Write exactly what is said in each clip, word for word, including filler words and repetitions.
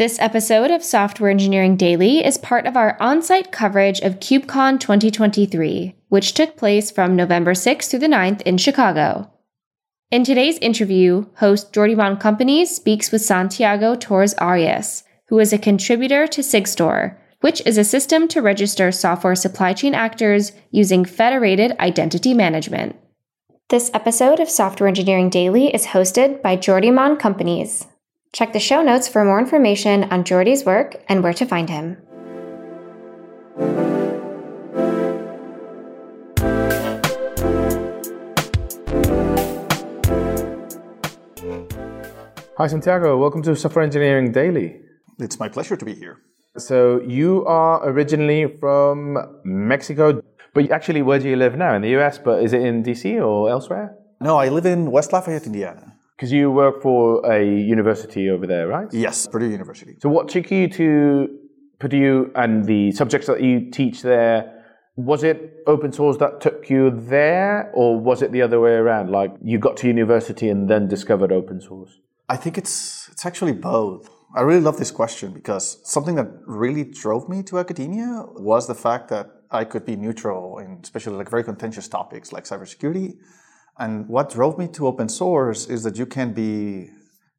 This episode of Software Engineering Daily is part of our on-site coverage of KubeCon twenty twenty-three, which took place from November sixth through the ninth in Chicago. In today's interview, host Jordi Mon Companys speaks with Santiago Torres-Arias, who is a contributor to Sigstore, which is a system to register software supply chain actors using federated identity management. This episode of Software Engineering Daily is hosted by Jordi Mon Companys. Check the show notes for more information on Jordi's work and where to find him. Hi, Santiago. Welcome to Software Engineering Daily. It's my pleasure to be here. So you are originally from Mexico, but actually, where do you live now? In the U S, but is it in D C or elsewhere? No, I live in West Lafayette, Indiana. Because you work for a university over there, right? Yes, Purdue University. So what took you to Purdue and the subjects that you teach there? Was it open source that took you there, or was it the other way around? Like you got to university and then discovered open source? I think it's it's actually both. I really love this question because something that really drove me to academia was the fact that I could be neutral in especially like very contentious topics like cybersecurity. And what drove me to open source is that you can be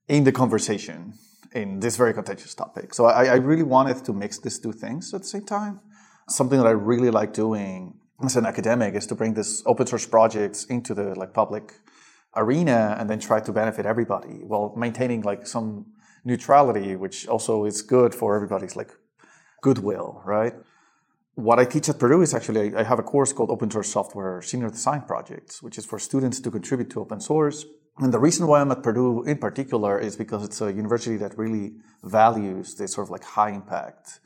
in the conversation in this very contentious topic. So I, I really wanted to mix these two things at the same time. Something that I really like doing as an academic is to bring this open source projects into the like public arena and then try to benefit everybody while maintaining like some neutrality, which also is good for everybody's like goodwill, right? What I teach at Purdue is actually, I have a course called Open Source Software Senior Design Projects, which is for students to contribute to open source. And the reason why I'm at Purdue in particular is because it's a university that really values this sort of like high impact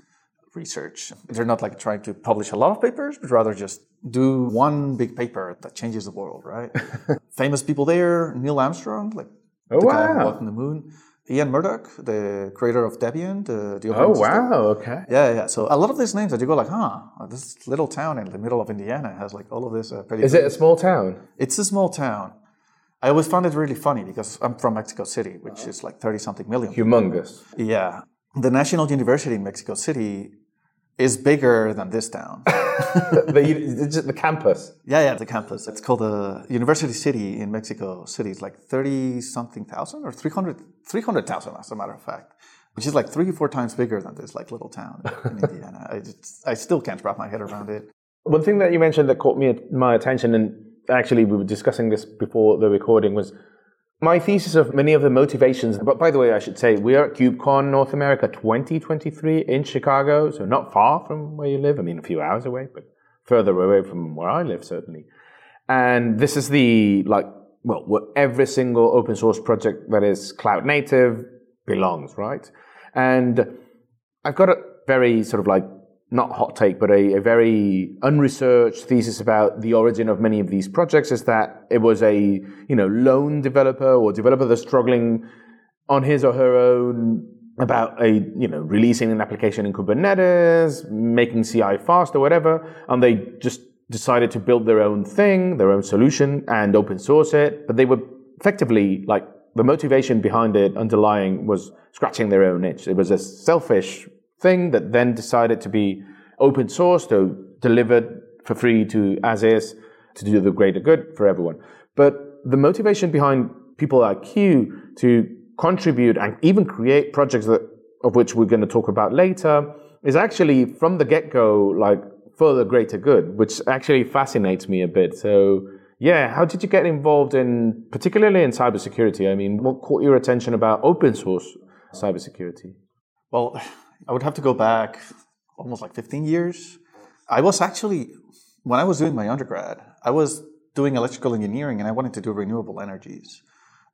research. They're not like trying to publish a lot of papers, but rather just do one big paper that changes the world, right? Famous people there, Neil Armstrong, like oh, the wow. guy who walked on the moon. Ian Murdoch, the creator of Debian, the, the open source. Oh, wow, okay. Yeah, yeah. So a lot of these names that you go like, huh, this little town in the middle of Indiana has like all of this. Uh, pretty Is it a small town? It's a small town. I always found it really funny because I'm from Mexico City, which oh. is like thirty-something million. Humongous. Yeah. The National University in Mexico City is bigger than this town. the, the campus. Yeah, yeah, the campus. It's called the University City in Mexico City. It's like thirty-something thousand or three hundred thousand, as a matter of fact, which is like three or four times bigger than this like little town in Indiana. I, just, I still can't wrap my head around it. One thing that you mentioned that caught me my attention, and actually we were discussing this before the recording, was my thesis of many of the motivations. But by the way, I should say, we are at KubeCon North America twenty twenty-three in Chicago, so not far from where you live. I mean, a few hours away, but further away from where I live, certainly. And this is the, like, well, where every single open source project that is cloud native belongs, right? And I've got a very sort of like, not hot take, but a, a very unresearched thesis about the origin of many of these projects is that it was a, you know, lone developer or developer that's struggling on his or her own about a, you know, releasing an application in Kubernetes, making C I fast or whatever, and they just decided to build their own thing, their own solution, and open source it. But they were effectively, like, the motivation behind it underlying was scratching their own itch. It was a selfish thing that then decided to be open source, so delivered for free to as is, to do the greater good for everyone. But the motivation behind people like you to contribute and even create projects that, of which we're going to talk about later, is actually from the get-go, like, for the greater good, which actually fascinates me a bit. So, yeah, how did you get involved in, particularly in cybersecurity? I mean, what caught your attention about open source cybersecurity? Well, I would have to go back almost like fifteen years. I was actually, when I was doing my undergrad, I was doing electrical engineering and I wanted to do renewable energies.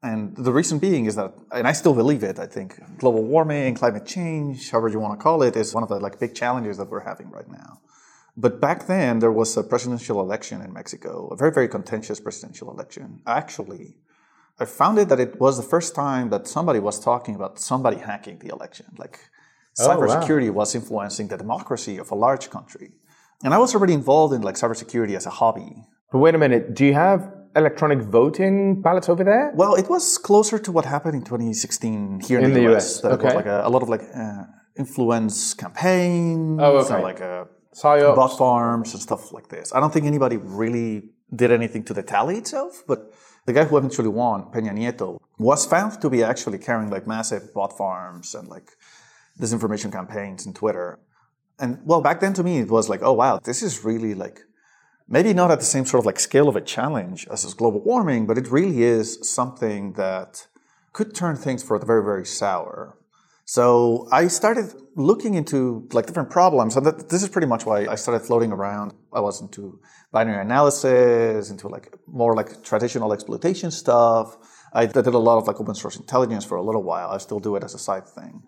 And the reason being is that, and I still believe it, I think, global warming, climate change, however you want to call it, is one of the like big challenges that we're having right now. But back then, there was a presidential election in Mexico, a very, very contentious presidential election. Actually, I found it that it was the first time that somebody was talking about somebody hacking the election. Like, oh, cybersecurity wow. was influencing the democracy of a large country. And I was already involved in, like, cybersecurity as a hobby. But wait a minute, do you have electronic voting ballots over there? Well, it was closer to what happened in twenty sixteen here in, in the, the U S. U S. That okay. It was like a, a lot of like uh, influence campaigns, oh, okay. and like a bot farms and stuff like this. I don't think anybody really did anything to the tally itself, but the guy who eventually won, Peña Nieto, was found to be actually carrying like massive bot farms and like disinformation campaigns in Twitter. And well, back then to me, it was like, oh wow, this is really like, maybe not at the same sort of like scale of a challenge as is global warming, but it really is something that could turn things for the very, very sour. So I started looking into like different problems, and that, this is pretty much why I started floating around. I was into binary analysis, into like more like traditional exploitation stuff. I did a lot of like open source intelligence for a little while. I still do it as a side thing.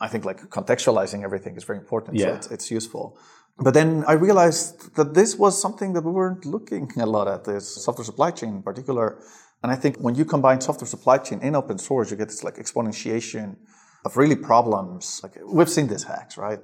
I think like contextualizing everything is very important, yeah. so it's, it's useful. But then I realized that this was something that we weren't looking a lot at, this software supply chain in particular. And I think when you combine software supply chain and open source, you get this like exponentiation of really problems. Like we've seen these hacks, right?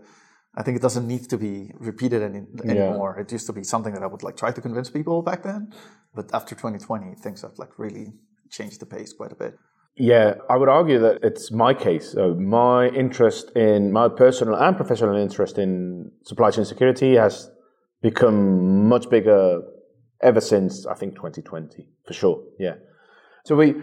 I think it doesn't need to be repeated any, anymore. Yeah. It used to be something that I would like try to convince people back then. But after twenty twenty, things have like really changed the pace quite a bit. Yeah, I would argue that it's my case. So my interest in, my personal and professional interest in supply chain security has become much bigger ever since, I think, twenty twenty, for sure, yeah. So we,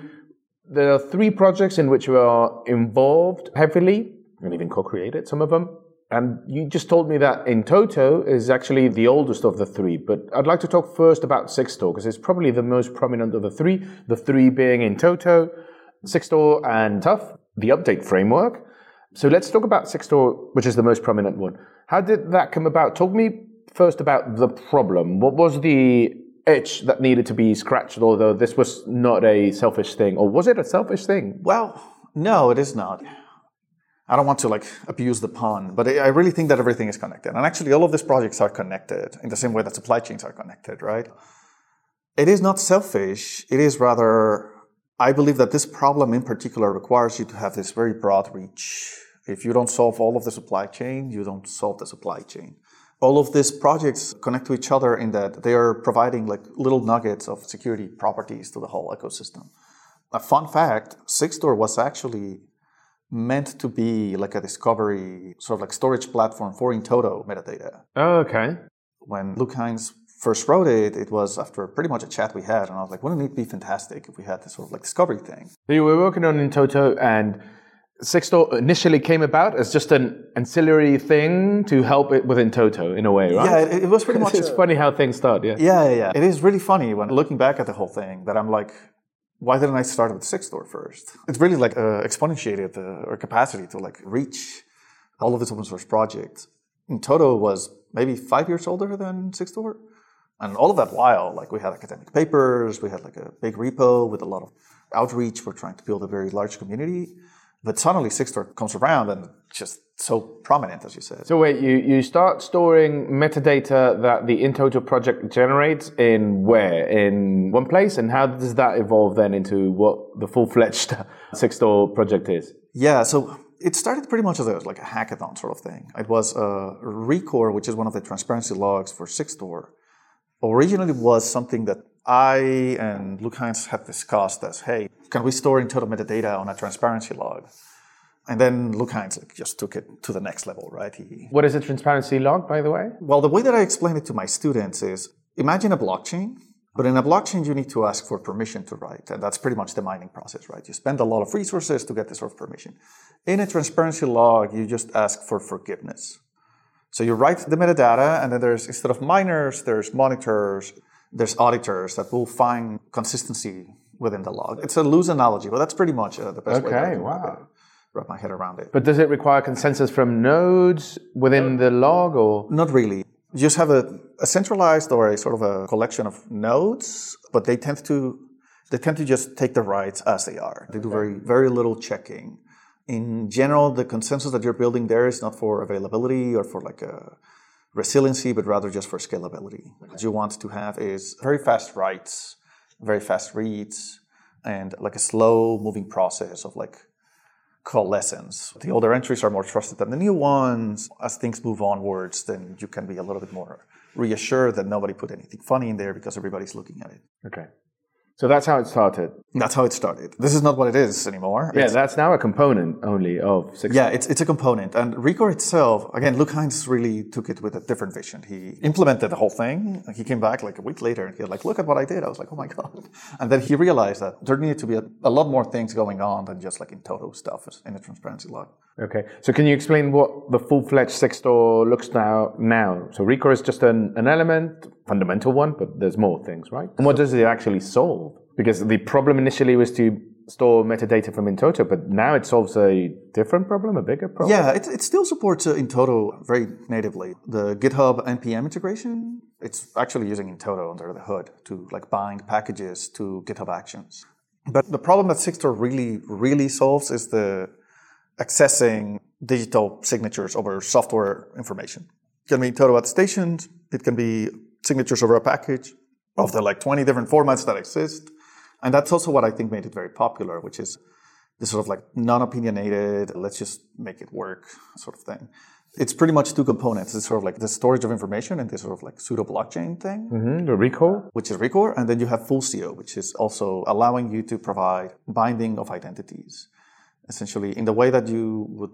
there are three projects in which we are involved heavily, and even co-created some of them. And you just told me that in-toto is actually the oldest of the three, but I'd like to talk first about Sigstore, because it's probably the most prominent of the three, the three being in-toto, Sigstore and Tuf, the update framework. So let's talk about Sigstore, which is the most prominent one. How did that come about? Talk me first about the problem. What was the itch that needed to be scratched, although this was not a selfish thing? Or was it a selfish thing? Well, no, it is not. I don't want to like abuse the pun, but I really think that everything is connected. And actually, all of these projects are connected in the same way that supply chains are connected, right? It is not selfish. It is rather... I believe that this problem in particular requires you to have this very broad reach. If you don't solve all of the supply chain, you don't solve the supply chain. All of these projects connect to each other in that they are providing like little nuggets of security properties to the whole ecosystem. A fun fact, Sigstore was actually meant to be like a discovery, sort of like storage platform for in-toto metadata. Oh, okay. When Luke Hinds first wrote it, it was after pretty much a chat we had, and I was like, wouldn't it be fantastic if we had this sort of like discovery thing? So you were working on in-toto, and Sigstore initially came about as just an ancillary thing to help it with in-toto in a way, right? Yeah, it, it was pretty much... It's a, funny how things start, yeah. Yeah, yeah, yeah. It is really funny when looking back at the whole thing that I'm like, why didn't I start with Sigstore first? It's really like uh, exponentiated uh, our capacity to like reach all of this open source project. in-toto was maybe five years older than Sigstore. And all of that while, like we had academic papers, we had like a big repo with a lot of outreach. We're trying to build a very large community. But suddenly Sigstore comes around and just so prominent, as you said. So wait, you, you start storing metadata that the in-toto project generates in where? In one place? And how does that evolve then into what the full-fledged Sigstore project is? Yeah, so it started pretty much as a, like a hackathon sort of thing. It was uh, Rekor, which is one of the transparency logs for Sigstore. Originally was something that I and Luke Hinds had discussed as, hey, can we store in-toto metadata on a transparency log? And then Luke Hinds like, just took it to the next level, right? He... What is a transparency log, by the way? Well, the way that I explain it to my students is, imagine a blockchain, but in a blockchain you need to ask for permission to write, and that's pretty much the mining process, right? You spend a lot of resources to get this sort of permission. In a transparency log, you just ask for forgiveness. So you write the metadata, and then there's, instead of miners, there's monitors, there's auditors that will find consistency within the log. It's a loose analogy, but that's pretty much uh, the best okay, way that I can wow. wrap my head around it. But does it require consensus from nodes within the log, or? Not really. You just have a, a centralized or a sort of a collection of nodes, but they tend to they tend to just take the rights as they are. They okay. do very very little checking. In general, the consensus that you're building there is not for availability or for like a resiliency, but rather just for scalability. Okay. What you want to have is very fast writes, very fast reads, and like a slow moving process of like coalescence. The older entries are more trusted than the new ones. As things move onwards, then you can be a little bit more reassured that nobody put anything funny in there because everybody's looking at it. Okay. So that's how it started. That's how it started. This is not what it is anymore. Yeah, it's, that's now a component only of Sigstore. Yeah, it's it's a component. And Rekor itself, again, Luke Hinds really took it with a different vision. He implemented the whole thing. He came back like a week later and he was like, look at what I did. I was like, oh my God. And then he realized that there needed to be a, a lot more things going on than just like in toto stuff in the transparency log. Okay. So can you explain what the full-fledged Sigstore looks now? now? So Rekor is just an, an element, fundamental one, but there's more things, right? And what does it actually solve? Because the problem initially was to store metadata from in-toto, but now it solves a different problem, a bigger problem. Yeah, it, it still supports uh, in-toto very natively. The GitHub npm integration, it's actually using in-toto under the hood to like bind packages to GitHub Actions. But the problem that Sigstore really, really solves is the accessing digital signatures over software information. It can be in-toto attestations, it can be signatures over a package of the like twenty different formats that exist. And that's also what I think made it very popular, which is this sort of like non-opinionated, let's just make it work sort of thing. It's pretty much two components. It's sort of like the storage of information and this sort of like pseudo-blockchain thing. Mm-hmm, the Rekor. Which is Rekor. And then you have Fulcio, which is also allowing you to provide binding of identities, essentially in the way that you would,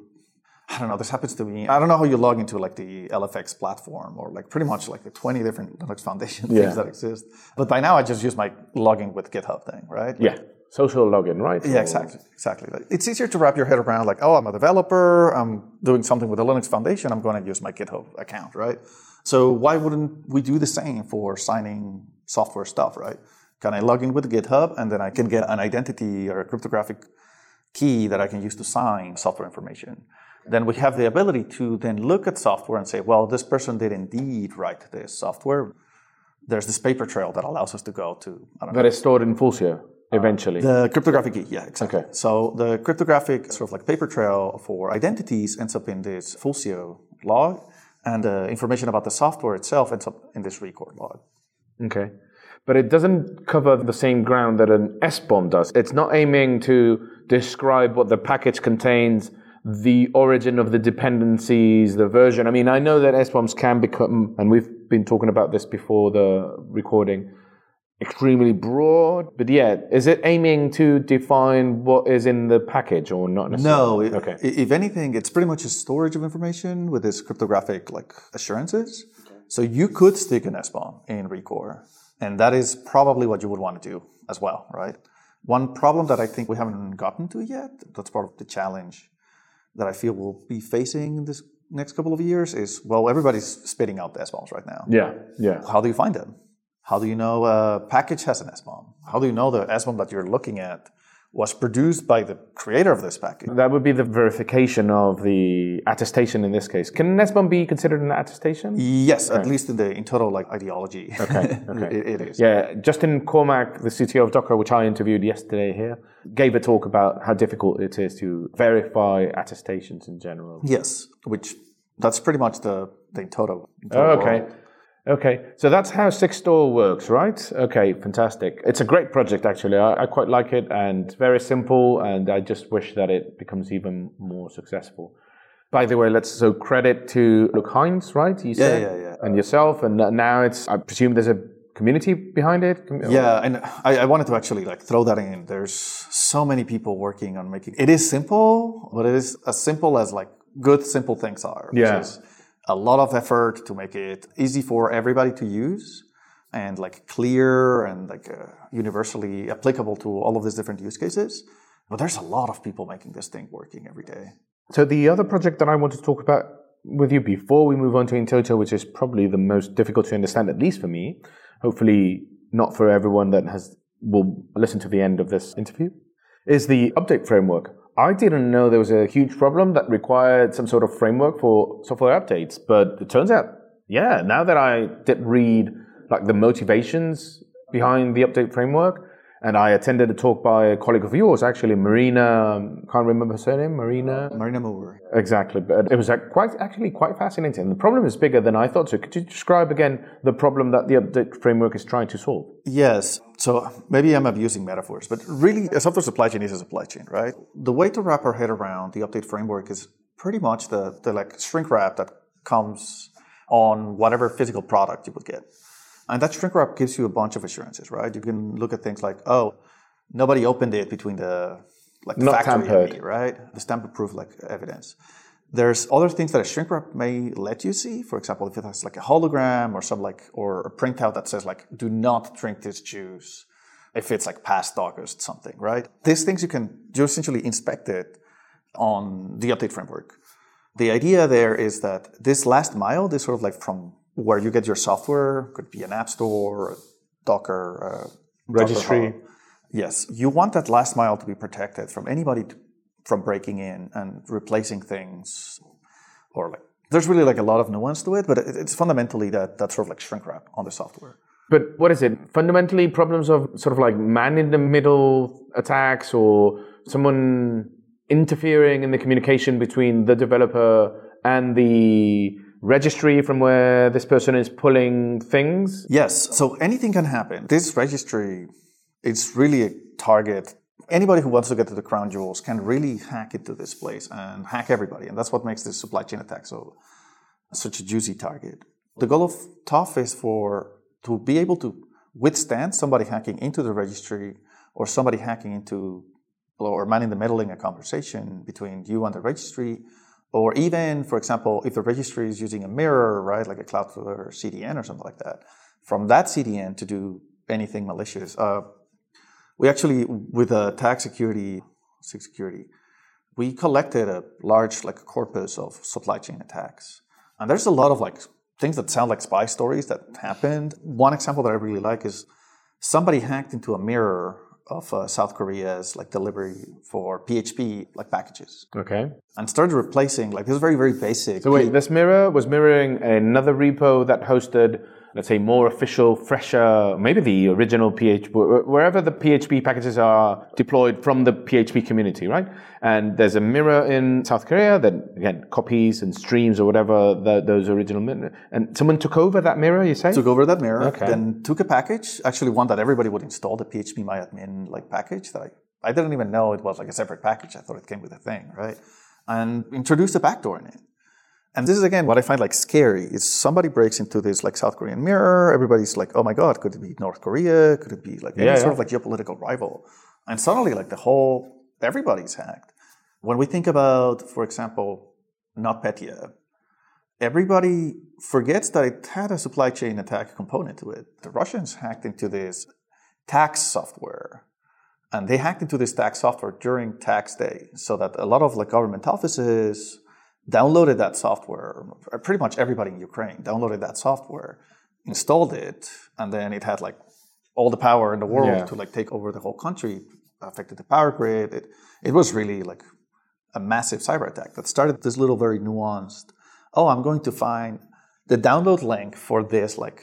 I don't know, this happens to me. I don't know how you log into like the L F X platform or like pretty much like the twenty different Linux Foundation yeah. things that exist. But by now I just use my logging with GitHub thing, right? Yeah. Like, social login, right? Yeah, or... exactly. Exactly. Like, it's easier to wrap your head around like, oh, I'm a developer. I'm doing something with the Linux Foundation. I'm going to use my GitHub account, right? So why wouldn't we do the same for signing software stuff, right? Can I log in with GitHub and then I can get an identity or a cryptographic key that I can use to sign software information? Then we have the ability to then look at software and say, well, this person did indeed write this software. There's this paper trail that allows us to go to... I don't that know. Is stored in Fulcio, eventually. Uh, the cryptographic key, yeah, exactly. Okay. So the cryptographic sort of like paper trail for identities ends up in this Fulcio log, and the information about the software itself ends up in this Rekor log. Okay. But it doesn't cover the same ground that an S B O M does. It's not aiming to describe what the package contains, the origin of the dependencies, the version. I mean, I know that S B O Ms can become, and we've been talking about this before the recording, extremely broad. But yeah, is it aiming to define what is in the package or not necessarily? No. Okay. If anything, it's pretty much a storage of information with this cryptographic like assurances. Okay. So you could stick an S B O M in Rekor, and that is probably what you would want to do as well, right? One problem that I think we haven't gotten to yet, that's part of the challenge that I feel we'll be facing in this next couple of years is, well, everybody's spitting out the S B O Ms right now. Yeah, yeah. How do you find them? How do you know a package has an S B O M? How do you know the S B O M that you're looking at was produced by the creator of this package? That would be the verification of the attestation in this case. Can an S B O M be considered an attestation? Yes, okay. At least in the in-toto like ideology. Okay, okay. it, it is. Yeah, Justin Cormack, the C T O of Docker, which I interviewed yesterday here, gave a talk about how difficult it is to verify attestations in general. Yes, which that's pretty much the, the in-toto. in-toto oh, okay. World. Okay, so that's how Sigstore works, right? Okay, fantastic. It's a great project, actually. I, I quite like it, and it's very simple, and I just wish that it becomes even more successful. By the way, let's so credit to Luke Hinds, right? You yeah, said, yeah, yeah. And yourself, and now it's, I presume there's a community behind it? Yeah, and I, I wanted to actually like throw that in. There's so many people working on making, it is simple, but it is as simple as like good, simple things are. Yeah. Which is, a lot of effort to make it easy for everybody to use and like clear and like uh, universally applicable to all of these different use cases. But there's a lot of people making this thing working every day. So the other project that I want to talk about with you before we move on to in-toto, which is probably the most difficult to understand, at least for me, hopefully not for everyone that has will listen to the end of this interview, is the update framework. I didn't know there was a huge problem that required some sort of framework for software updates, but it turns out, yeah, now that I did read like the motivations behind the update framework, and I attended a talk by a colleague of yours, actually, Marina, can't remember her surname, Marina? Marina Moore. Exactly, but it was like quite actually quite fascinating, and the problem is bigger than I thought, so could you describe again the problem that the update framework is trying to solve? Yes. So maybe I'm abusing metaphors, but really a software supply chain is a supply chain, right? The way to wrap our head around the update framework is pretty much the, the like shrink wrap that comes on whatever physical product you would get. And that shrink wrap gives you a bunch of assurances, right? You can look at things like, oh, nobody opened it between the like the factory tampered. and me, right? There's tamper-proof like evidence. There's other things that a shrink wrap may let you see. For example, if it has like a hologram or some like or a printout that says like, do not drink this juice if it's like past August something, right? These things you can you essentially inspect it on the update framework. The idea there is that this last mile, this sort of like from where you get your software, could be an app store, a Docker, a registry. Docker Hub. Yes, you want that last mile to be protected from anybody to, from breaking in and replacing things, or like there's really like a lot of nuance to it, but it's fundamentally that that sort of like shrink wrap on the software. But what is it? Fundamentally, problems of sort of like man in the middle attacks or someone interfering in the communication between the developer and the registry from where this person is pulling things? Yes. So anything can happen. This registry, it's really a target. Anybody who wants to get to the crown jewels can really hack into this place and hack everybody. And that's what makes this supply chain attack so such a juicy target. The goal of Tuf is for to be able to withstand somebody hacking into the registry or somebody hacking into or man in the middle in a conversation between you and the registry, or even, for example, if the registry is using a mirror, right, like a Cloudflare C D N or something like that, from that C D N to do anything malicious. Uh, we actually, with a tag security, security, we collected a large like corpus of supply chain attacks, and there's a lot of like things that sound like spy stories that happened. One example that I really like is somebody hacked into a mirror of uh, South Korea's like delivery for P H P like packages. Okay. And started replacing like this very, very basic. So wait, P- this mirror was mirroring another repo that hosted, let's say, more official, fresher, maybe the original P H P, wherever the P H P packages are deployed from the P H P community, right? And there's a mirror in South Korea that, again, copies and streams or whatever the, those original mirror. And someone took over that mirror, you say? Took over that mirror, okay. Then took a package, actually one that everybody would install, the P H P myadmin like package that I, I didn't even know it was like a separate package. I thought it came with a thing, right? And introduced a backdoor in it. And this is, again, what I find like scary is somebody breaks into this like South Korean mirror. Everybody's like, oh my God, could it be North Korea? Could it be like any yeah, sort yeah. of like geopolitical rival? And suddenly like the whole, everybody's hacked. When we think about, for example, NotPetya, everybody forgets that it had a supply chain attack component to it. The Russians hacked into this tax software. And they hacked into this tax software during tax day so that a lot of like government offices downloaded that software, pretty much everybody in Ukraine downloaded that software, installed it, and then it had like all the power in the world yeah. to like take over the whole country, affected the power grid. It it was really like a massive cyber attack that started this little very nuanced, oh, I'm going to find the download link for this like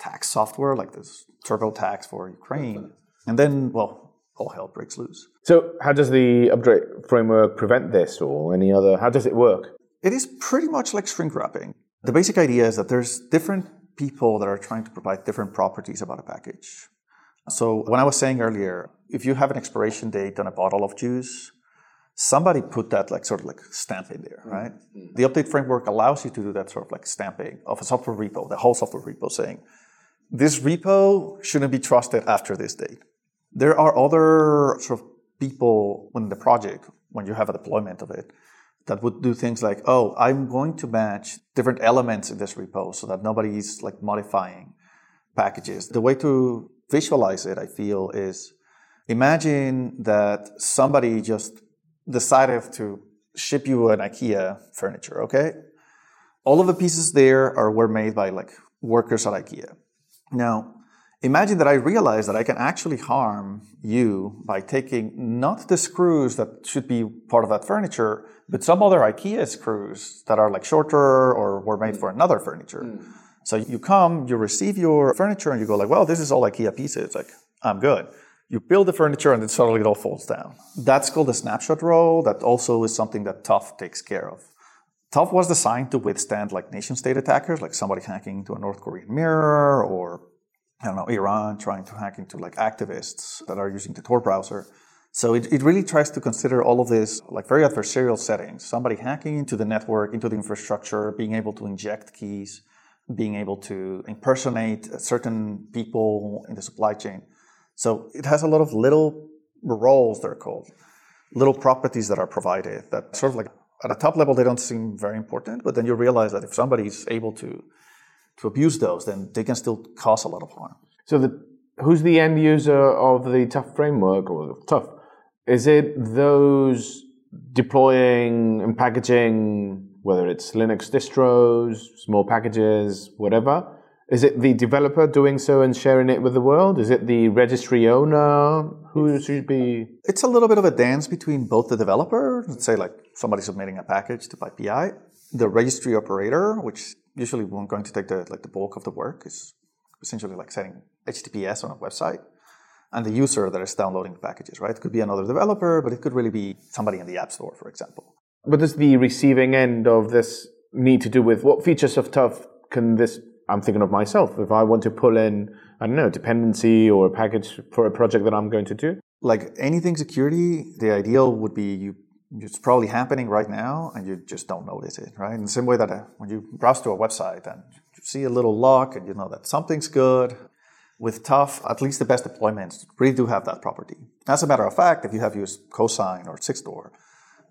tax software, like this TurboTax for Ukraine. And then, well, all hell breaks loose. So how does the update framework prevent this or any other? How does it work? It is pretty much like shrink wrapping. The basic idea is that there's different people that are trying to provide different properties about a package. So when I was saying earlier, if you have an expiration date on a bottle of juice, somebody put that like sort of like stamp in there, right? Mm-hmm. The update framework allows you to do that sort of like stamping of a software repo, the whole software repo saying, this repo shouldn't be trusted after this date. There are other sort of people in the project, when you have a deployment of it, that would do things like, oh, I'm going to match different elements in this repo so that nobody's like modifying packages. The way to visualize it, I feel, is imagine that somebody just decided to ship you an IKEA furniture, okay? All of the pieces there are were made by like workers at IKEA. Now, imagine that I realize that I can actually harm you by taking not the screws that should be part of that furniture, but some other IKEA screws that are like shorter or were made for another furniture. Mm. So you come, you receive your furniture and you go like, well, this is all IKEA pieces. Like, I'm good. You build the furniture and then suddenly it all falls down. That's called a snapshot role. That also is something that Tuf takes care of. Tuf was designed to withstand like nation state attackers, like somebody hacking into a North Korean mirror or I don't know, Iran trying to hack into like activists that are using the Tor browser. So it, it really tries to consider all of this like very adversarial settings. Somebody hacking into the network, into the infrastructure, being able to inject keys, being able to impersonate certain people in the supply chain. So it has a lot of little roles, they're called, little properties that are provided that sort of like at a top level, they don't seem very important, but then you realize that if somebody is able to to abuse those, then they can still cause a lot of harm. So the, who's the end user of the Tuf framework or Tuf? Is it those deploying and packaging, whether it's Linux distros, small packages, whatever? Is it the developer doing so and sharing it with the world? Is it the registry owner who should be? It's a little bit of a dance between both the developer, let's say like somebody submitting a package to P Y, the registry operator, which usually we're going to take the like the bulk of the work, is essentially like setting H T T P S on a website, and the user that is downloading the packages, right? It could be another developer, but it could really be somebody in the App Store, for example. What does the receiving end of this need to do with what features of Tuf can this? I'm thinking of myself. If I want to pull in, I don't know, a dependency or a package for a project that I'm going to do. Like anything security, the ideal would be you. It's probably happening right now, and you just don't notice it, right? In the same way that uh, when you browse to a website and you see a little lock, and you know that something's good. With Tuf, at least the best deployments really do have that property. As a matter of fact, if you have used Cosign or Sigstore,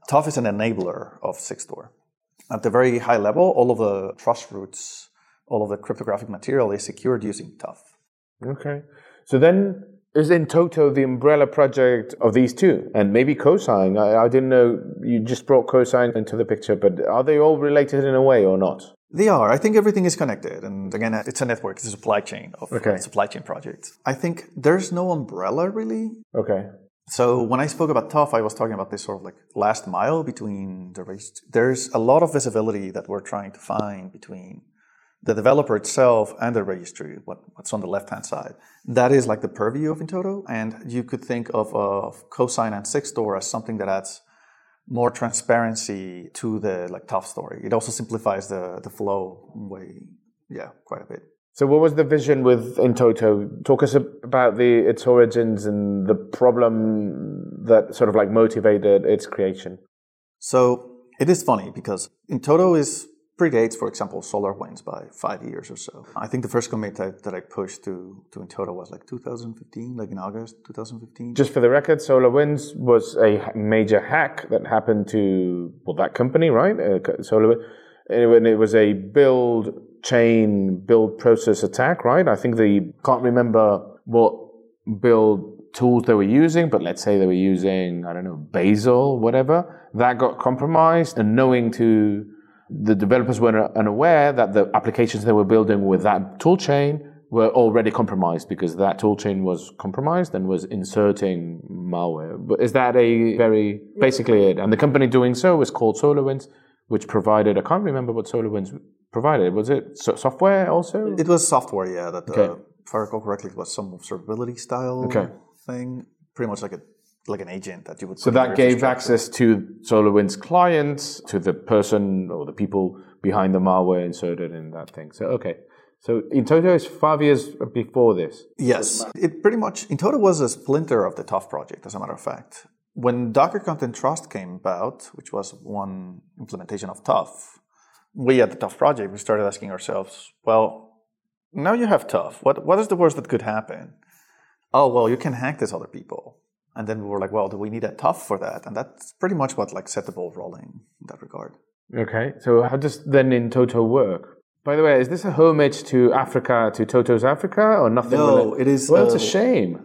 Tuf is an enabler of Sigstore. At the very high level, all of the trust roots, all of the cryptographic material is secured using Tuf. Okay. So then is in-toto the umbrella project of these two? And maybe Cosign. I, I didn't know you just brought Cosign into the picture, but are they all related in a way or not? They are. I think everything is connected. And again, it's a network. It's a supply chain of okay. supply chain projects. I think there's no umbrella really. Okay. So when I spoke about Tuf, I was talking about this sort of like last mile between the race. There's a lot of visibility that we're trying to find between the developer itself and the registry, what, what's on the left-hand side. That is like the purview of in-toto, and you could think of, of Cosign and Sigstore as something that adds more transparency to the like Tuf story. It also simplifies the, the flow way, yeah, quite a bit. So what was the vision with in-toto? Talk us about the its origins and the problem that sort of like motivated its creation. So it is funny because in-toto is predates, for example, SolarWinds by five years or so. I think the first commit that, that I pushed to, to in-toto was like two thousand fifteen, like in August two thousand fifteen. Just for the record, SolarWinds was a major hack that happened to, well, that company, right? Uh, Solar, and it was a build chain, build process attack, right? I think the, can't remember what build tools they were using, but let's say they were using, I don't know, Bazel, whatever. That got compromised, and knowing to... the developers were unaware that the applications they were building with that toolchain were already compromised because that toolchain was compromised and was inserting malware. But is that a very, basically it? And the company doing so was called SolarWinds, which provided, I can't remember what SolarWinds provided. Was it so- software also? It was software, yeah. That, okay. uh, if I recall correctly, it was some observability style okay. thing, pretty much like a like an agent that you would... So that gave access to SolarWinds clients, to the person or the people behind the malware inserted in that thing. So, okay. So in-toto is five years before this. Yes. It pretty much... in-toto was a splinter of the Tuf project, as a matter of fact. When Docker Content Trust came about, which was one implementation of Tuf, we at the Tuf project, we started asking ourselves, well, now you have Tuf. What, what is the worst that could happen? Oh, well, you can hack these other people. And then we were like, well, do we need a Tuf for that? And that's pretty much what like set the ball rolling in that regard. Okay, so how does then in-toto work? By the way, is this a homage to Africa, to Toto's Africa, or nothing? No, it, it is... Well, uh, it's a shame.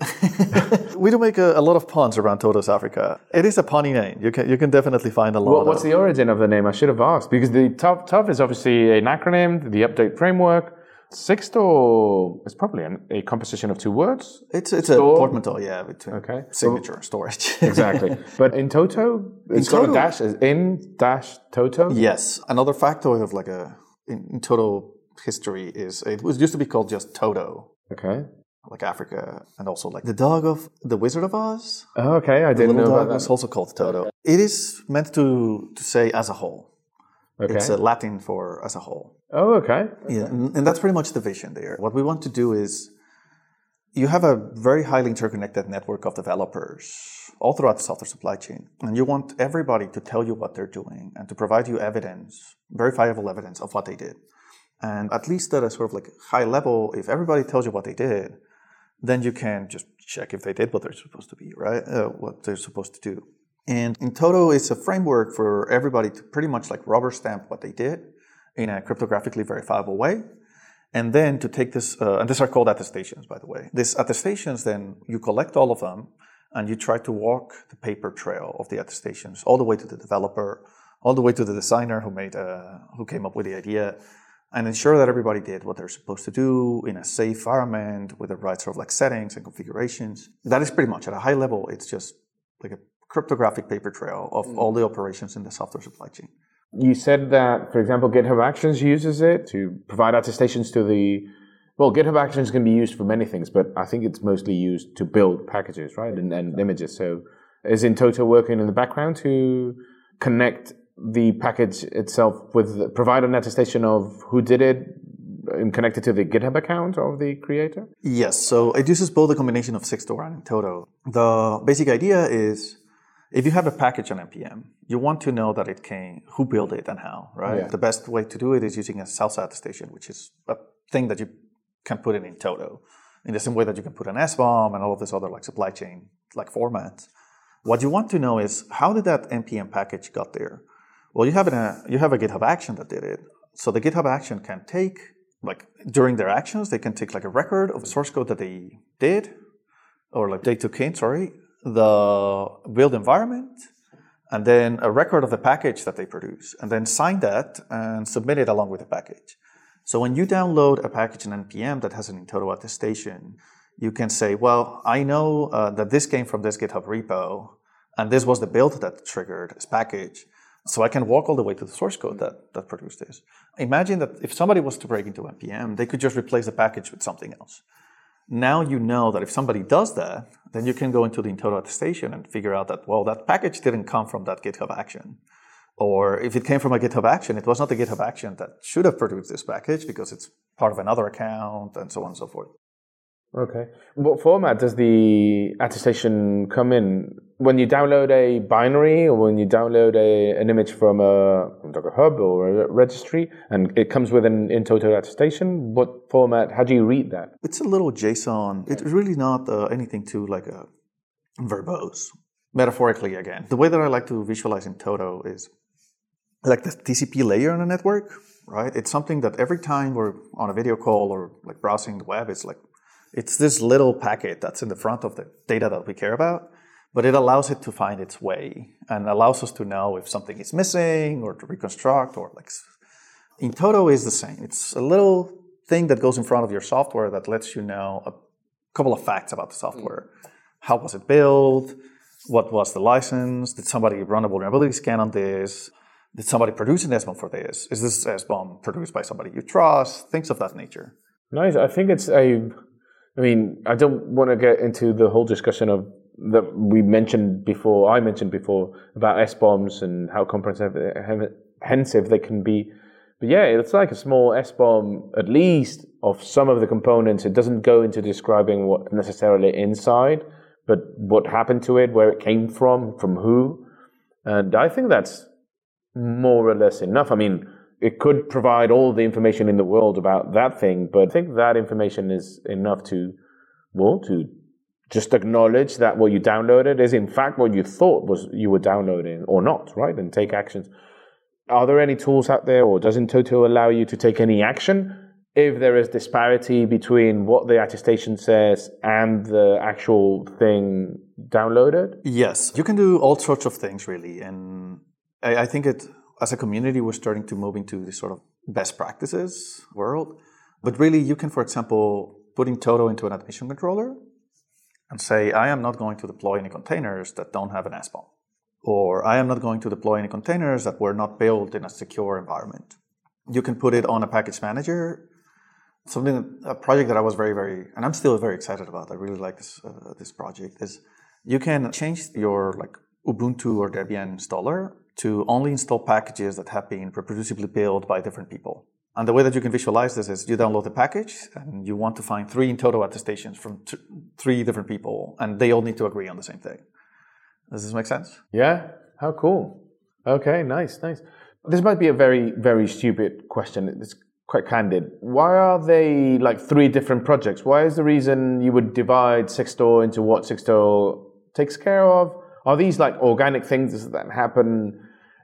We do make a, a lot of puns around Toto's Africa. It is a punny name. You can you can definitely find a lot well, What's of... the origin of the name? I should have asked, because the Tuf, Tuf is obviously an acronym, the update framework. Sigstore is probably an, a composition of two words. It's it's Store. A portmanteau, yeah, between okay. signature and storage. Exactly. But in-toto, it's in-toto. Got a dash, is in dash toto. Yes. Another factoid of like a in-toto history is it was used to be called just Toto. Okay. Like Africa, and also like the dog of the Wizard of Oz. Oh, okay, I didn't know about that. The dog was also called Toto. Okay. It is meant to to say as a whole. Okay. It's a Latin for as a whole. Oh, okay. Yeah, and, and that's pretty much the vision there. What we want to do is you have a very highly interconnected network of developers all throughout the software supply chain, and you want everybody to tell you what they're doing and to provide you evidence, verifiable evidence of what they did. And at least at a sort of like high level, if everybody tells you what they did, then you can just check if they did what they're supposed to be, right? Uh, what they're supposed to do. And in-toto is a framework for everybody to pretty much like rubber stamp what they did in a cryptographically verifiable way. And then to take this, uh, and these are called attestations, by the way. These attestations, then you collect all of them and you try to walk the paper trail of the attestations all the way to the developer, all the way to the designer who made, uh, who came up with the idea, and ensure that everybody did what they're supposed to do in a safe environment with the right sort of like settings and configurations. That is pretty much at a high level. It's just like a cryptographic paper trail of all the operations in the software supply chain. You said that, for example, GitHub Actions uses it to provide attestations to the... Well, GitHub Actions can be used for many things, but I think it's mostly used to build packages, right, and, and images. So is in-toto working in the background to connect the package itself with... provide an attestation of who did it and connect it to the GitHub account of the creator? Yes. So it uses both a combination of Sigstore and in-toto. The basic idea is... if you have a package on npm, you want to know that it came, who built it and how, right? Yeah. The best way to do it is using a salsa attestation, which is a thing that you can put in in-toto. In the same way that you can put an S B O M and all of this other like supply chain like formats. What you want to know is how did that npm package got there? Well, you have a you have a GitHub action that did it. So the GitHub action can take like during their actions, they can take like a record of the source code that they did or like they took in, sorry. the build environment, and then a record of the package that they produce, and then sign that and submit it along with the package. So when you download a package in npm that has an in-toto attestation, you can say, well, I know uh, that this came from this GitHub repo, and this was the build that triggered this package, so I can walk all the way to the source code that, that produced this. Imagine that if somebody was to break into npm, they could just replace the package with something else. Now you know that if somebody does that, then you can go into the in-toto attestation and figure out that, well, that package didn't come from that GitHub action. Or if it came from a GitHub action, it was not the GitHub action that should have produced this package because it's part of another account and so on and so forth. Okay. What format does the attestation come in? When you download a binary or when you download a, an image from a from Docker Hub or a registry and it comes with an in-toto attestation, what format, how do you read that? It's a little JSON. Okay. It's really not uh, anything too like a verbose, metaphorically again. The way that I like to visualize in-toto is like the T C P layer on a network, right? It's something that every time we're on a video call or like browsing the web, it's like, it's this little packet that's in the front of the data that we care about, but it allows it to find its way and allows us to know if something is missing or to reconstruct or like... in-toto is the same. It's a little thing that goes in front of your software that lets you know a couple of facts about the software. Mm. How was it built? What was the license? Did somebody run a vulnerability scan on this? Did somebody produce an S B O M for this? Is this S B O M produced by somebody you trust? Things of that nature. Nice. I think it's a... I mean, I don't want to get into the whole discussion of that we mentioned before, I mentioned before, about S B O Ms and how comprehensive they can be. But yeah, it's like a small S B O M, at least, of some of the components. It doesn't go into describing what necessarily inside, but what happened to it, where it came from, from who. And I think that's more or less enough. I mean, it could provide all the information in the world about that thing, but I think that information is enough to, well, to just acknowledge that what you downloaded is in fact what you thought was you were downloading or not, right? And take actions. Are there any tools out there, or does in-toto allow you to take any action if there is disparity between what the attestation says and the actual thing downloaded? Yes, you can do all sorts of things really, and I, I think it. As a community, we're starting to move into this sort of best practices world. But really, you can, for example, put in-toto into an admission controller and say, I am not going to deploy any containers that don't have an S B O M. Or I am not going to deploy any containers that were not built in a secure environment. You can put it on a package manager, something, a project that I was very, very, and I'm still very excited about. I really like this, uh, this project, is you can change your like Ubuntu or Debian installer to only install packages that have been reproducibly built by different people. And the way that you can visualize this is you download the package and you want to find three in-toto attestations from t- three different people, and they all need to agree on the same thing. Does this make sense? Yeah, how cool. Okay, nice, nice. This might be a very, very stupid question. It's quite candid. Why are they like three different projects? Why is the reason you would divide Sigstore into what Sigstore takes care of? Are these like organic things that happen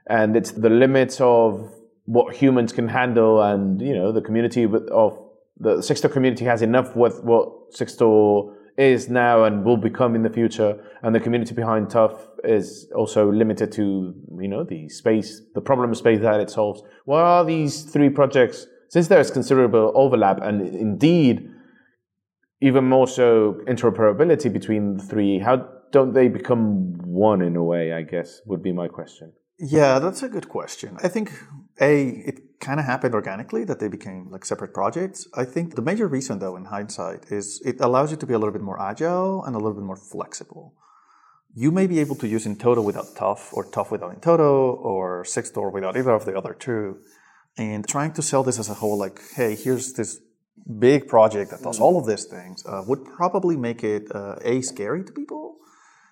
and it's the limits of what humans can handle, and you know the community with, of the Sigstore community has enough with what Sigstore is now and will become in the future, and the community behind Tuf is also limited to you know the space, the problem space that it solves. Why are these three projects, since there is considerable overlap and indeed even more so interoperability between the three, how don't they become one in a way, I guess, would be my question. Yeah, that's a good question. I think, A, it kind of happened organically that they became like separate projects. I think the major reason, though, in hindsight, is it allows you to be a little bit more agile and a little bit more flexible. You may be able to use in-toto without Tuf, or Tuf without in-toto, or Sigstore without either of the other two. And trying to sell this as a whole, like, hey, here's this big project that does all of these things, uh, would probably make it, uh, A, scary to people.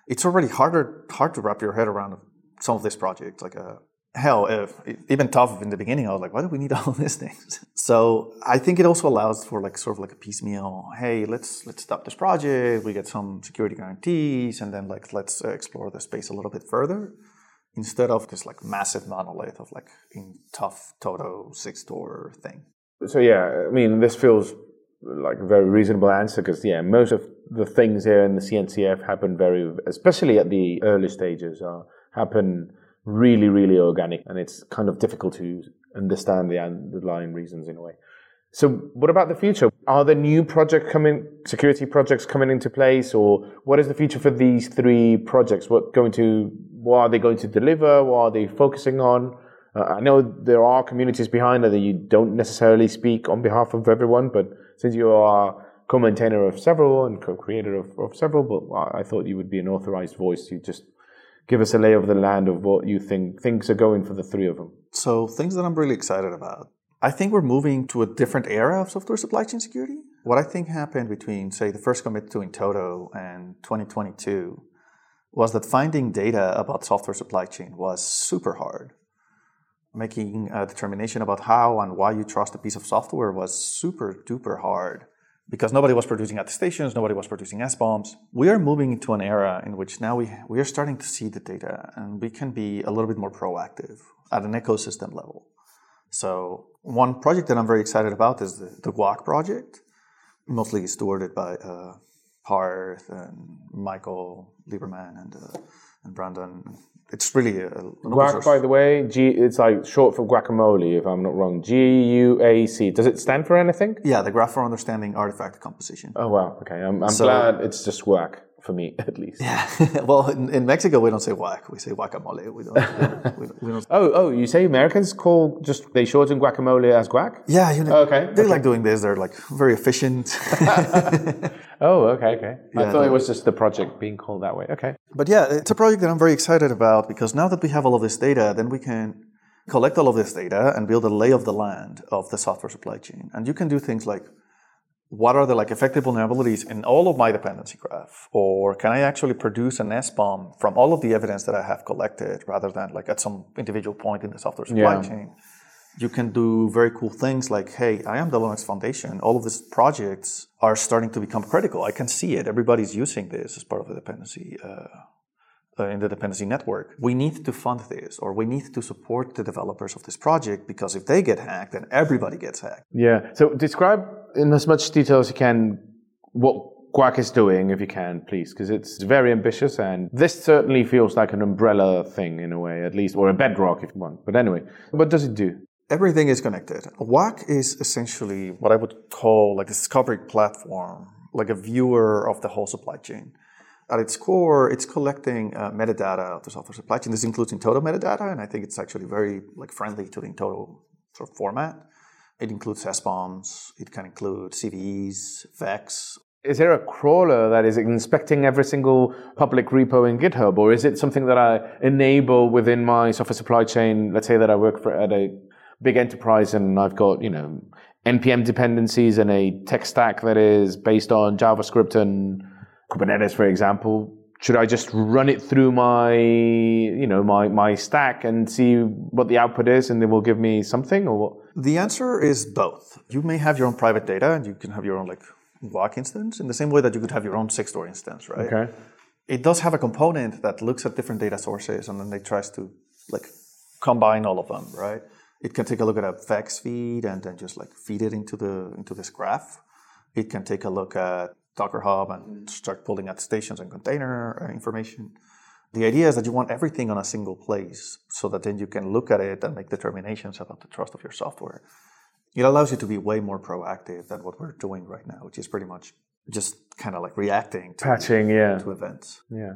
It's already harder, hard to wrap your head around some of these projects. Like, uh, hell, if, even Tuf in the beginning, I was like, why do we need all these things? So I think it also allows for like sort of like a piecemeal, hey, let's let's stop this project, we get some security guarantees, and then like let's explore the space a little bit further, instead of this like massive monolith of like in Tuf, Toto, Sigstore thing. So yeah, I mean, this feels like a very reasonable answer, because yeah, most of the things here in the C N C F happen very, especially at the early stages, are happen really, really organic, and it's kind of difficult to understand the underlying reasons in a way. So what about the future? Are there new project coming, security projects coming into place, or what is the future for these three projects? What going to, what are they going to deliver? What are they focusing on? Uh, I know there are communities behind it that you don't necessarily speak on behalf of everyone, but since you are co-maintainer of several and co-creator of, of several, but I thought you would be an authorized voice to just give us a lay of the land of what you think things are going for the three of them. So things that I'm really excited about. I think we're moving to a different era of software supply chain security. What I think happened between, say, the first commit to in-toto and twenty twenty-two was that finding data about software supply chain was super hard. Making a determination about how and why you trust a piece of software was super duper hard, because nobody was producing attestations, nobody was producing S B O Ms. We are moving into an era in which now we, we are starting to see the data, and we can be a little bit more proactive at an ecosystem level. So one project that I'm very excited about is the, the G U A C project, mostly stewarded by uh, Parth and Michael Lieberman and, uh, and Brandon. It's really a... a G U A C, by the way, G, it's like short for guacamole, if I'm not wrong. G U A C. Does it stand for anything? Yeah, the Graph for Understanding Artifact Composition. Oh, wow. Okay, I'm, I'm so, glad it's just G U A C, for me, at least. Yeah. Well, in, in Mexico, we don't say G U A C. We say guacamole. We don't, we don't, we don't. oh, oh, you say Americans call just... They shorten guacamole as G U A C? Yeah. You know, oh, okay. They okay. like doing this. They're like very efficient. Oh, okay, okay. I yeah, thought no, it was just the project being called that way. Okay. But yeah, it's a project that I'm very excited about, because now that we have all of this data, then we can collect all of this data and build a lay of the land of the software supply chain. And you can do things like, what are the like effective vulnerabilities in all of my dependency graph? Or can I actually produce an S B O M from all of the evidence that I have collected, rather than like at some individual point in the software supply yeah. chain? You can do very cool things like, hey, I am the Linux Foundation. All of these projects are starting to become critical. I can see it. Everybody's using this as part of the dependency, uh, in the dependency network. We need to fund this, or we need to support the developers of this project, because if they get hacked, then everybody gets hacked. Yeah. So describe in as much detail as you can what G U A C is doing, if you can, please, because it's very ambitious, and this certainly feels like an umbrella thing in a way, at least, or a bedrock if you want. But anyway, what does it do? Everything is connected. G U A C is essentially what I would call like a discovery platform, like a viewer of the whole supply chain. At its core, it's collecting uh, metadata of the software supply chain. This includes in-toto metadata, and I think it's actually very like friendly to the in-toto sort of format. It includes S B O Ms. It can include C V Es, VEX. Is there a crawler that is inspecting every single public repo in GitHub, or is it something that I enable within my software supply chain? Let's say that I work for at a big enterprise, and I've got, you know, npm dependencies and a tech stack that is based on JavaScript and Kubernetes, for example. should I just run it through my, you know, my, my stack and see what the output is and they will give me something or what? The answer is both. You may have your own private data and you can have your own like G U A C instance in the same way that you could have your own Sigstore instance, right? Okay. It does have a component that looks at different data sources and then they tries to like combine all of them, right? It can take a look at a VEX feed and then just like feed it into the into this graph. It can take a look at Docker Hub and start pulling at stations and container information. The idea is that you want everything on a single place so that then you can look at it and make determinations about the trust of your software. It allows you to be way more proactive than what we're doing right now, which is pretty much just kind of like reacting to, patching, yeah. to events. Yeah.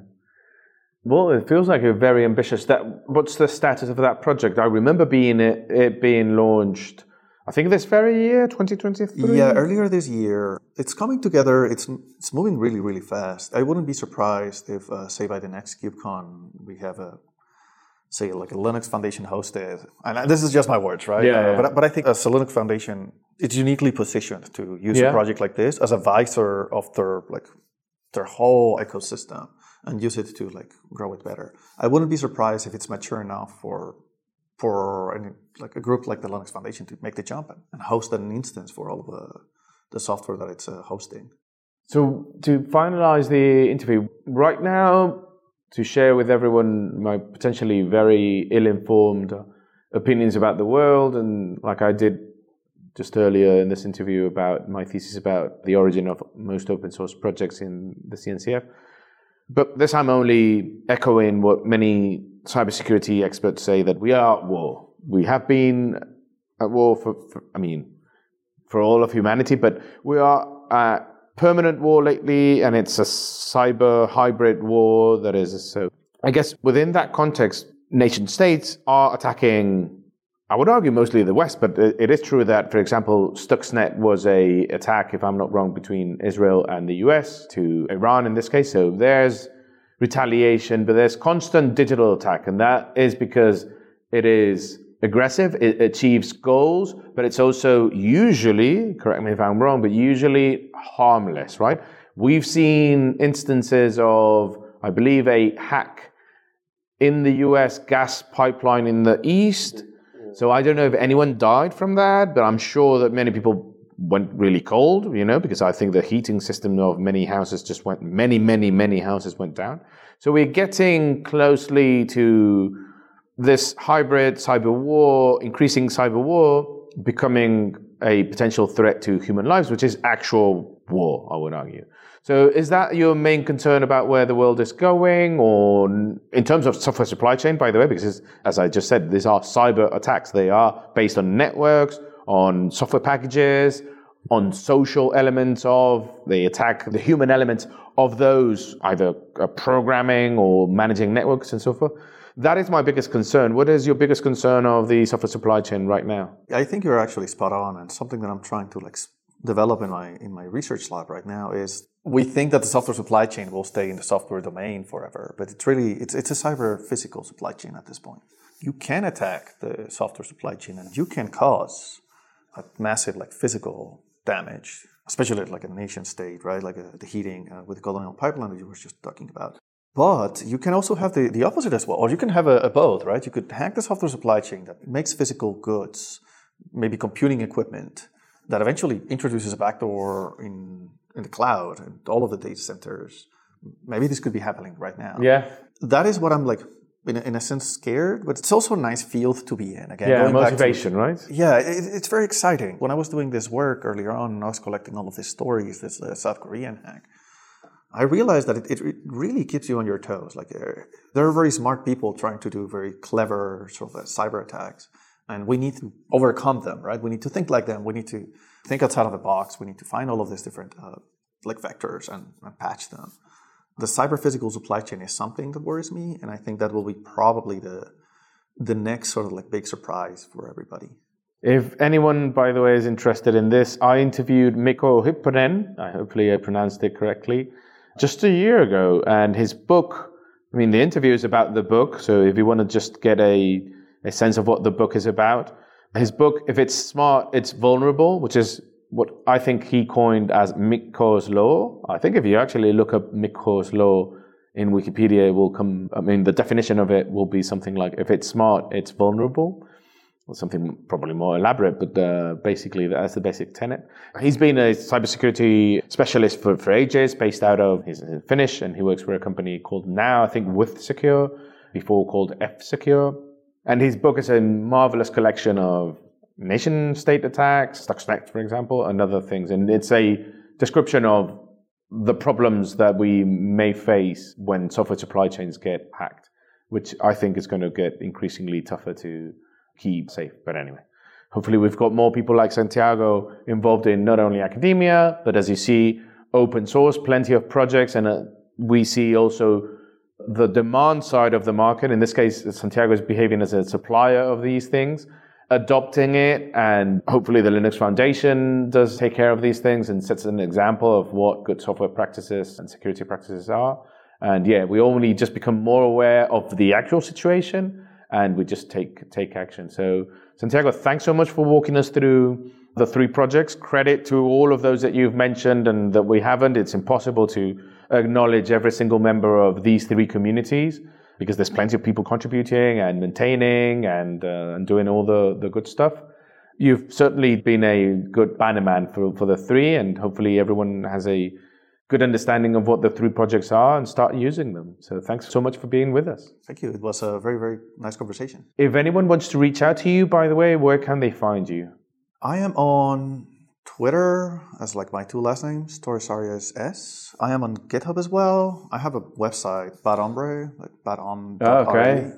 Well, it feels like you're very ambitious. That, what's the status of that project? I remember being it, it being launched, I think this very year, twenty twenty-three? Yeah, earlier this year. It's coming together. It's it's moving really, really fast. I wouldn't be surprised if, uh, say, by the next KubeCon, we have a, say, like a Linux Foundation hosted. And this is just my words, right? Yeah. Uh, but, but I think as a Linux Foundation, it's uniquely positioned to use yeah. a project like this as a visor of their like their whole ecosystem and use it to like grow it better. I wouldn't be surprised if it's mature enough for for any, like a group like the Linux Foundation to make the jump and host an instance for all of the, the software that it's uh, hosting. So to finalize the interview, right now, to share with everyone my potentially very ill-informed opinions about the world, and like I did just earlier in this interview about my thesis about the origin of most open source projects in the C N C F. But this I'm only echoing what many cybersecurity experts say, that we are at war. We have been at war for, for I mean, for all of humanity, but we are at permanent war lately, and it's a cyber hybrid war that is so. I guess within that context, nation states are attacking, I would argue, mostly the West, but it is true that, for example, Stuxnet was a attack, if I'm not wrong, between Israel and the U S to Iran in this case. So there's retaliation, but there's constant digital attack, and that is because it is aggressive, it achieves goals, but it's also usually, correct me if I'm wrong, but usually harmless, right? We've seen instances of, I believe, a hack in the U S gas pipeline in the east. So I don't know if anyone died from that, but I'm sure that many people went really cold, you know, because I think the heating system of many houses just went, many, many, many houses went down. So we're getting closely to this hybrid cyber war, increasing cyber war, becoming a potential threat to human lives, which is actual war, I would argue. So is that your main concern about where the world is going, or in terms of software supply chain, by the way, because as I just said, these are cyber attacks. They are based on networks, on software packages, on social elements of, they attack the human elements of those, either programming or managing networks and so forth. That is my biggest concern. What is your biggest concern of the software supply chain right now? I think you're actually spot on, and something that I'm trying to like develop in my in my research lab right now is we think that the software supply chain will stay in the software domain forever, but it's really it's it's a cyber physical supply chain at this point. You can attack the software supply chain, and you can cause a massive like physical damage, especially like a nation state, right? Like a, the heating uh, with the colonial pipeline that you were just talking about. But you can also have the, the opposite as well, or you can have a, a both, right? You could hack the software supply chain that makes physical goods, maybe computing equipment, that eventually introduces a backdoor in in the cloud and all of the data centers. Maybe this could be happening right now. Yeah, that is what I'm like, in a, in a sense, scared. But it's also a nice field to be in. Again, yeah, motivation, to, right? Yeah, it, it's very exciting. When I was doing this work earlier on, and I was collecting all of these stories, this uh, South Korean hack. I realized that it, it really keeps you on your toes. Like there are very smart people trying to do very clever sort of cyber attacks, and we need to overcome them, right? We need to think like them. We need to think outside of the box. We need to find all of these different uh, like vectors and, and patch them. The cyber physical supply chain is something that worries me, and I think that will be probably the the next sort of like big surprise for everybody. If anyone, by the way, is interested in this, I interviewed Mikko Hipponen. I hopefully I pronounced it correctly. Just a year ago, and his book, I mean, the interview is about the book, so if you want to just get a, a sense of what the book is about, his book, If It's Smart, It's Vulnerable, which is what I think he coined as Mikko's Law. I think if you actually look up Mikko's Law in Wikipedia, it will come, I mean, the definition of it will be something like, if it's smart, it's vulnerable, or something probably more elaborate, but uh, basically that's the basic tenet. He's been a cybersecurity specialist for, for ages, based out of, he's in Finnish, and he works for a company called now, I think With Secure, before called F Secure. And his book is a marvelous collection of nation state attacks, Stuxnet, for example, and other things. And it's a description of the problems that we may face when software supply chains get hacked, which I think is going to get increasingly tougher to keep safe. But anyway, hopefully we've got more people like Santiago involved in not only academia, but as you see, open source, plenty of projects. And uh, we see also the demand side of the market. In this case, Santiago is behaving as a supplier of these things, adopting it, and hopefully the Linux Foundation does take care of these things and sets an example of what good software practices and security practices are. And yeah, we only just become more aware of the actual situation, and we just take take action. So Santiago, thanks so much for walking us through the three projects. Credit to all of those that you've mentioned and that we haven't. It's impossible to acknowledge every single member of these three communities, because there's plenty of people contributing and maintaining and uh, and doing all the, the good stuff. You've certainly been a good bannerman for, for the three, and hopefully everyone has a good understanding of what the three projects are and start using them. So thanks so much for being with us. Thank you. It was a very, very nice conversation. If anyone wants to reach out to you, by the way, where can they find you? I am on Twitter, as like my two last names, Torres-Arias S. I am on GitHub as well. I have a website, badombre, like badomb dot r e. Oh, okay.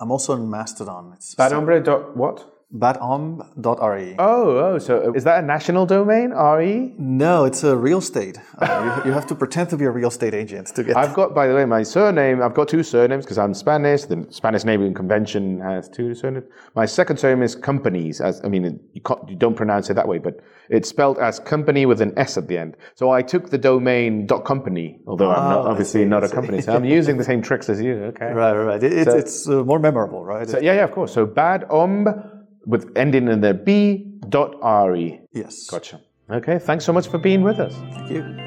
I'm also on Mastodon. It's badombre dot what? badomb dot r e. Oh, oh, so is that a national domain, R E? No, it's a real estate. Uh, you, you have to pretend to be a real estate agent to get... I've got, by the way, my surname, I've got two surnames because I'm Spanish. The Spanish naming convention has two surnames. My second surname is Companys. As, I mean, you, can't, you don't pronounce it that way, but it's spelled as company with an S at the end. So I took the domain .company, although oh, I'm not, obviously not a company. So I'm using the same tricks as you, okay? Right, right, right. It, it's so, it's uh, more memorable, right? So, yeah, yeah, of course. So badomb, with ending in the b dot r e. Yes. Gotcha. Okay, thanks so much for being with us. Thank you.